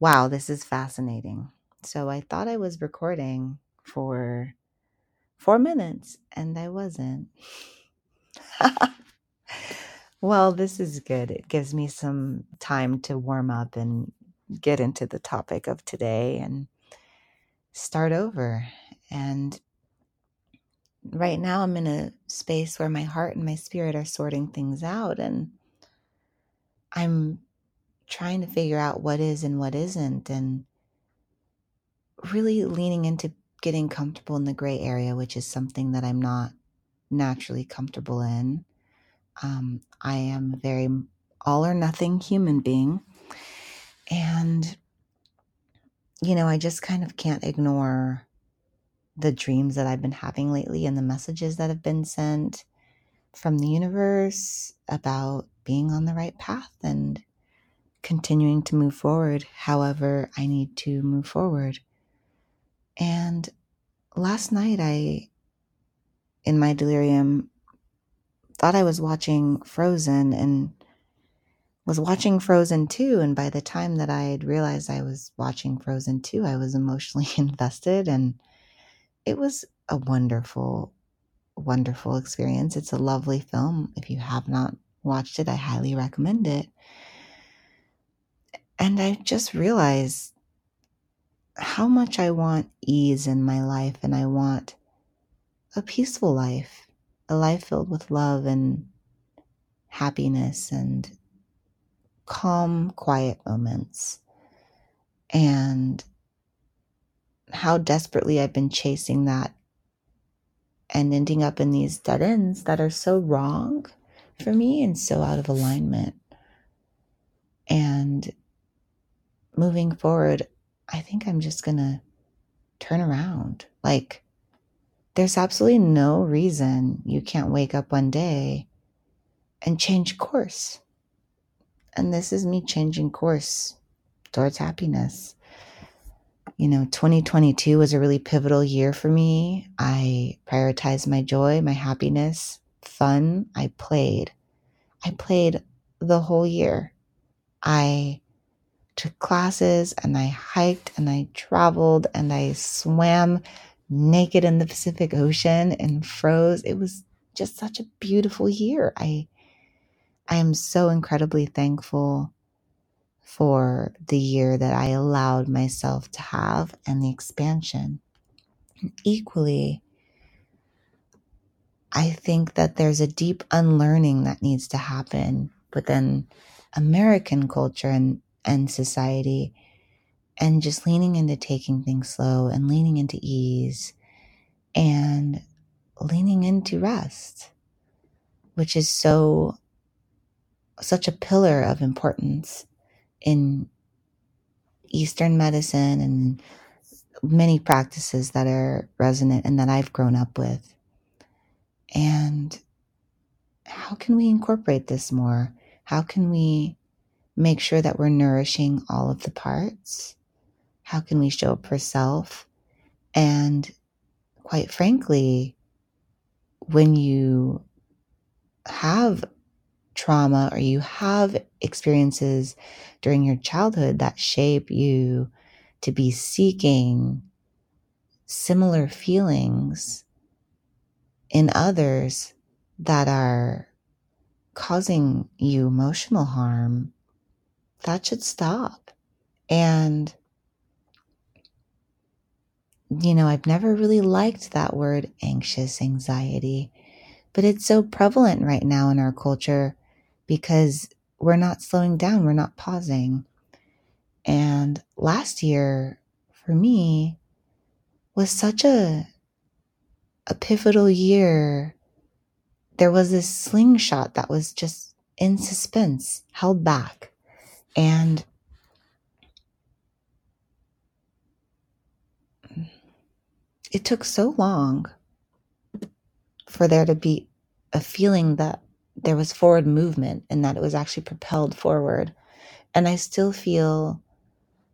Wow, this is fascinating. So I thought I was recording for 4 minutes and I wasn't. Well, this is good. It gives me some time to warm up and get into the topic of today and start over. And right now I'm in a space where my heart and my spirit are sorting things out, and I'm trying to figure out what is and what isn't, and really leaning into getting comfortable in the gray area, which is something that I'm not naturally comfortable in. I am a very all or nothing human being. And, you know, I just kind of can't ignore the dreams that I've been having lately and the messages that have been sent from the universe about being on the right path and continuing to move forward however I need to move forward. And last night I, in my delirium, thought I was watching Frozen and was watching Frozen II, and by the time that I had realized I was watching Frozen II, I was emotionally invested, and it was a wonderful, wonderful experience. It's a lovely film. If you have not watched it, I highly recommend it. And I just realized how much I want ease in my life, and I want a peaceful life, a life filled with love and happiness and calm, quiet moments. And how desperately I've been chasing that and ending up in these dead ends that are so wrong for me and so out of alignment. And moving forward, I think I'm just going to turn around. Like, there's absolutely no reason you can't wake up one day and change course. And this is me changing course towards happiness. You know, 2022 was a really pivotal year for me. I prioritized my joy, my happiness, fun. I played the whole year. I took classes and I hiked and I traveled and I swam naked in the Pacific Ocean and froze. It was just such a beautiful year. I am so incredibly thankful for the year that I allowed myself to have and the expansion. And equally, I think that there's a deep unlearning that needs to happen within American culture and society, and just leaning into taking things slow and leaning into ease and leaning into rest, which is such a pillar of importance in Eastern medicine and many practices that are resonant and that I've grown up with. And how can we incorporate this more? How can we make sure that we're nourishing all of the parts? How can we show up for self? And quite frankly, when you have trauma or you have experiences during your childhood that shape you to be seeking similar feelings in others that are causing you emotional harm, that should stop. And, you know, I've never really liked that word anxious, anxiety, but it's so prevalent right now in our culture because we're not slowing down. We're not pausing. And last year for me was such a pivotal year. There was this slingshot that was just in suspense, held back. And it took so long for there to be a feeling that there was forward movement and that it was actually propelled forward. And I still feel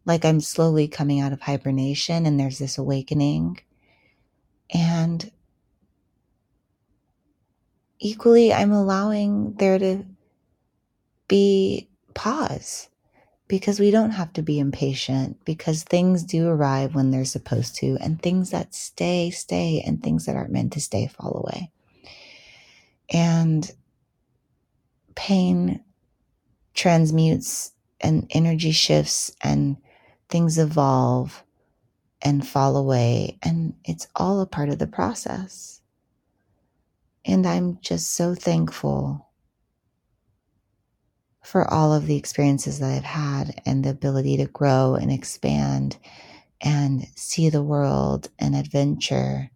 like I'm slowly coming out of hibernation and there's this awakening. And equally, I'm allowing there to be pause because we don't have to be impatient, because things do arrive when they're supposed to, and things that stay, and things that aren't meant to stay fall away. And pain transmutes and energy shifts and things evolve and fall away, and it's all a part of the process. And I'm just so thankful for all of the experiences that I've had and the ability to grow and expand and see the world and adventure.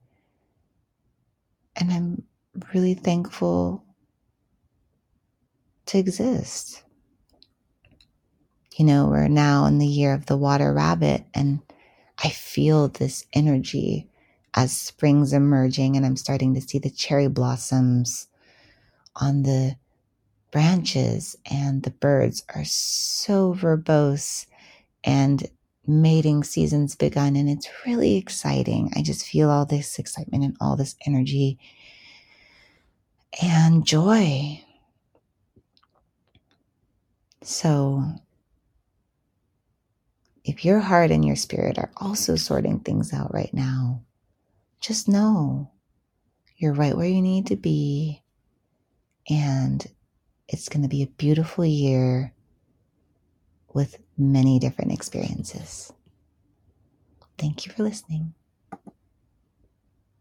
And I'm really thankful to exist. You know, we're now in the year of the water rabbit, and I feel this energy as spring's emerging, and I'm starting to see the cherry blossoms on the branches, and the birds are so verbose, and mating season's begun, and it's really exciting. I just feel all this excitement and all this energy and joy. So if your heart and your spirit are also sorting things out right now, just know you're right where you need to be, and it's going to be a beautiful year with many different experiences. Thank you for listening.